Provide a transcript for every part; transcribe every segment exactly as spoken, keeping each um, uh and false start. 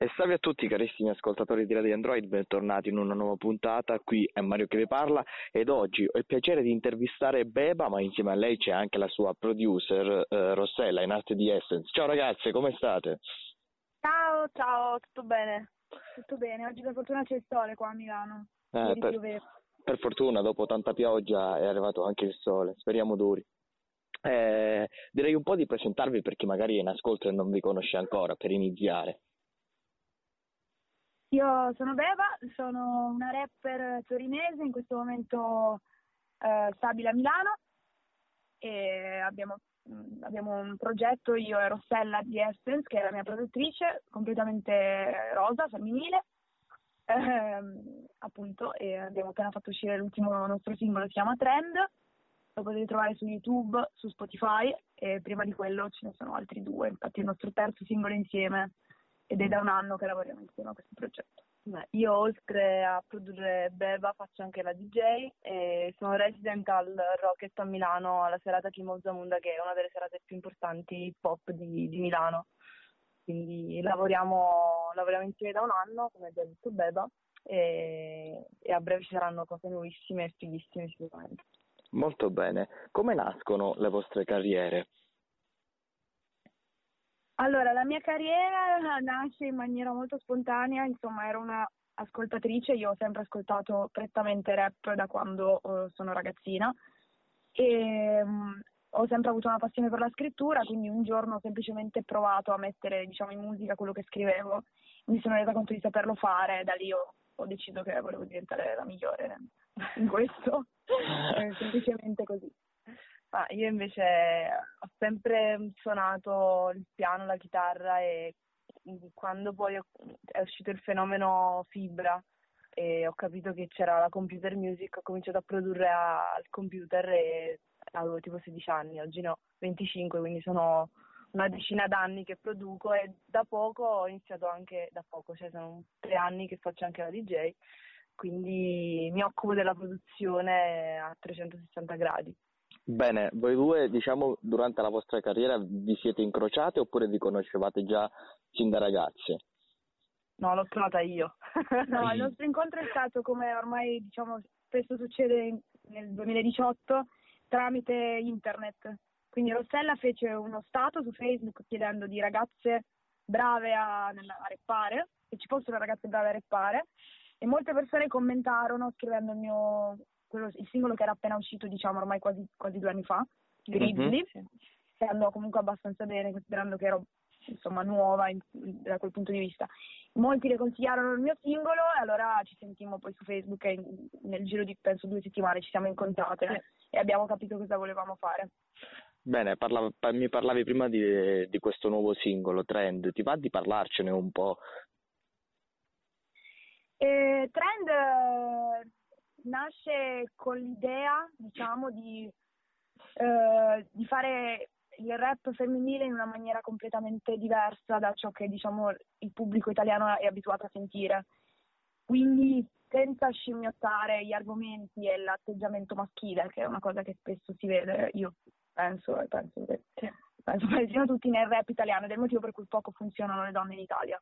E salve a tutti carissimi ascoltatori di Radio Android, bentornati in una nuova puntata. Qui è Mario che vi parla ed oggi ho il piacere di intervistare Beba, ma insieme a lei c'è anche la sua producer eh, Rossella, in arte The Essence. Ciao ragazze, come state? Ciao, ciao, tutto bene? Tutto bene, oggi per fortuna c'è il sole qua a Milano. Eh, per, per fortuna, dopo tanta pioggia è arrivato anche il sole, speriamo duri. Eh, direi un po' di presentarvi per chi magari è in ascolto e non vi conosce ancora, per iniziare. Io sono Beba, sono una rapper torinese, in questo momento eh, stabile a Milano, e abbiamo, abbiamo un progetto, io e Rossella di Essence, che è la mia produttrice, completamente rosa, femminile, eh, appunto, e abbiamo appena fatto uscire l'ultimo nostro singolo, si chiama Trend, lo potete trovare su YouTube, su Spotify, e prima di quello ce ne sono altri due, infatti è il nostro terzo singolo insieme. Ed è da un anno che lavoriamo insieme a questo progetto. Io oltre a produrre Beba faccio anche la D J e sono resident al Rocketto a Milano alla serata Chimo Zamunda, che è una delle serate più importanti pop di, di Milano. Quindi lavoriamo, lavoriamo insieme da un anno, come già detto Beba, e, e a breve ci saranno cose nuovissime e fighissime sicuramente. Molto bene. Come nascono le vostre carriere? Allora, la mia carriera nasce in maniera molto spontanea, insomma ero una ascoltatrice, io ho sempre ascoltato prettamente rap da quando uh, sono ragazzina e um, ho sempre avuto una passione per la scrittura, quindi un giorno ho semplicemente provato a mettere, diciamo, in musica quello che scrivevo, mi sono resa conto di saperlo fare, da lì ho, ho deciso che volevo diventare la migliore in questo, semplicemente così. Ah, io invece ho sempre suonato il piano, la chitarra e quando poi è uscito il fenomeno Fibra e ho capito che c'era la computer music, ho cominciato a produrre a, al computer e avevo tipo sedici anni, oggi ne ho venticinque, quindi sono una decina d'anni che produco e da poco ho iniziato anche, da poco, cioè sono tre anni che faccio anche la D J, quindi mi occupo della produzione a trecentosessanta gradi. Bene, voi due, diciamo, durante la vostra carriera vi siete incrociate oppure vi conoscevate già sin da ragazze? No, l'ho trovata io. No, il nostro incontro è stato, come ormai diciamo spesso succede nel duemiladiciotto, tramite internet. Quindi Rossella fece uno stato su Facebook chiedendo di ragazze brave a, a rappare, che ci fossero ragazze brave a rappare, e molte persone commentarono scrivendo il mio... Quello, il singolo che era appena uscito, diciamo, ormai quasi, quasi due anni fa, Grizzly, mm-hmm. che andò comunque abbastanza bene, considerando che ero, insomma, nuova in, da quel punto di vista. Molti le consigliarono il mio singolo e allora ci sentimmo poi su Facebook e in, nel giro di, penso, due settimane ci siamo incontrate eh, e abbiamo capito cosa volevamo fare. Bene, parlavo, mi parlavi prima di, di questo nuovo singolo, Trend, ti va di parlarcene un po'? Eh, Trend... nasce con l'idea, diciamo, di, eh, di fare il rap femminile in una maniera completamente diversa da ciò che, diciamo, il pubblico italiano è abituato a sentire. Quindi senza scimmiottare gli argomenti e l'atteggiamento maschile, che è una cosa che spesso si vede, io penso, e penso che penso persino tutti nel rap italiano, ed è il motivo per cui poco funzionano le donne in Italia.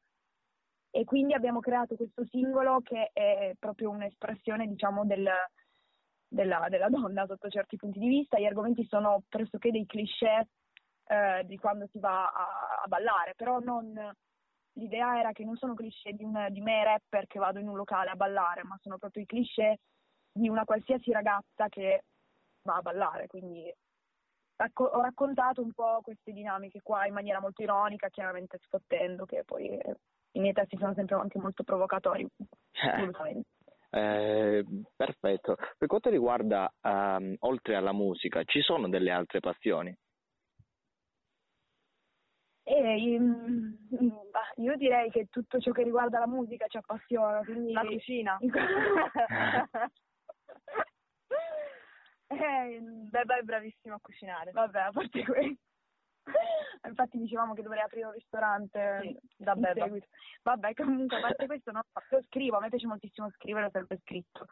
E quindi abbiamo creato questo singolo che è proprio un'espressione, diciamo, del, della, della donna sotto certi punti di vista. Gli argomenti sono pressoché dei cliché eh, di quando si va a, a ballare, però non, l'idea era che non sono cliché di, un, di me rapper che vado in un locale a ballare, ma sono proprio i cliché di una qualsiasi ragazza che va a ballare. Quindi racco- ho raccontato un po' queste dinamiche qua in maniera molto ironica, chiaramente sfottendo, che poi... È, i miei testi sono sempre anche molto provocatori. Eh, eh, perfetto. Per quanto riguarda, um, oltre alla musica, ci sono delle altre passioni? Eh, io direi che tutto ciò che riguarda la musica ci appassiona. Quindi... La cucina. eh, Beba è bravissima a cucinare. Vabbè, a parte questo. Infatti dicevamo che dovrei aprire un ristorante, sì, da Beba. Vabbè, comunque a parte questo no, lo scrivo, a me piace moltissimo scrivere, ho sempre scritto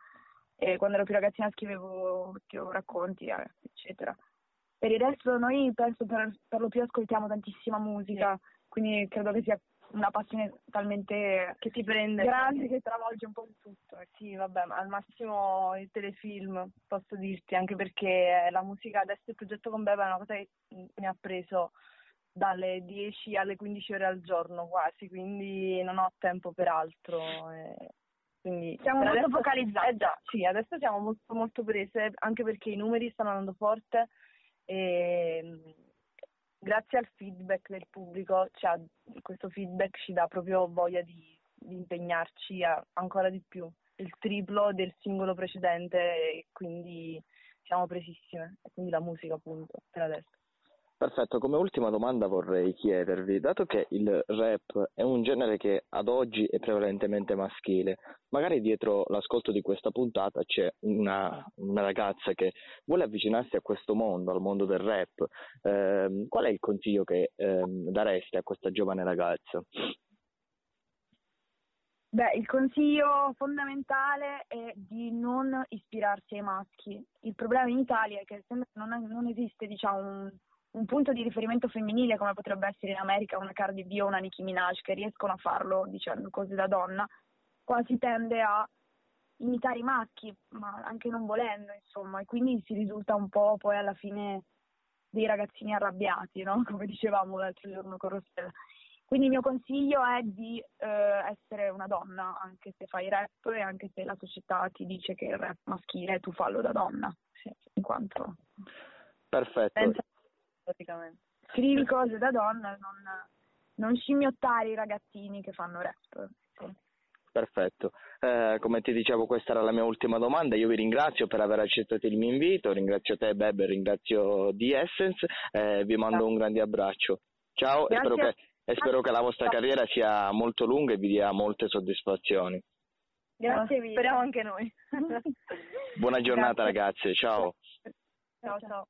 e quando ero più ragazzina scrivevo, scrivevo racconti eh, eccetera. Per il resto noi penso per, per lo più ascoltiamo tantissima musica, sì. Quindi credo che sia una passione talmente che ti prende grande che travolge un po' il tutto. Sì, vabbè, ma al massimo il telefilm, posso dirti, anche perché la musica adesso, il progetto con Beba è una cosa che mi ha preso dalle dieci alle quindici ore al giorno quasi, quindi non ho tempo per altro. E quindi siamo molto adesso focalizzati. Eh già, sì, adesso siamo molto molto prese, anche perché i numeri stanno andando forte e grazie al feedback del pubblico, cioè, questo feedback ci dà proprio voglia di, di impegnarci a, ancora di più, il triplo del singolo precedente, e quindi siamo presissime, e quindi la musica appunto per adesso. Perfetto, come ultima domanda vorrei chiedervi, dato che il rap è un genere che ad oggi è prevalentemente maschile, magari dietro l'ascolto di questa puntata c'è una, una ragazza che vuole avvicinarsi a questo mondo, al mondo del rap, eh, qual è il consiglio che eh, dareste a questa giovane ragazza? Beh, il consiglio fondamentale è di non ispirarsi ai maschi. Il problema in Italia è che non, è, non esiste, diciamo, un un punto di riferimento femminile come potrebbe essere in America una Cardi B o una Nicki Minaj, che riescono a farlo dicendo cose da donna. Qua si tende a imitare i maschi, ma anche non volendo, insomma, e quindi si risulta un po' poi alla fine dei ragazzini arrabbiati, no? Come dicevamo l'altro giorno con Rossella. Quindi il mio consiglio è di eh, essere una donna, anche se fai rap e anche se la società ti dice che il rap maschile, tu fallo da donna, sì, in quanto... Perfetto. Penso praticamente. Scrivi cose da donna, non, non scimmiottare i ragazzini che fanno rap. Sì. Perfetto, eh, come ti dicevo questa era la mia ultima domanda, io vi ringrazio per aver accettato il mio invito, ringrazio te Bebe, ringrazio The Essence, eh, vi mando un grande abbraccio, ciao, e spero, che, e spero che la vostra carriera sia molto lunga e vi dia molte soddisfazioni. Grazie mille. Speriamo anche noi. Buona giornata. Grazie. Ragazze, ciao. Ciao, ciao.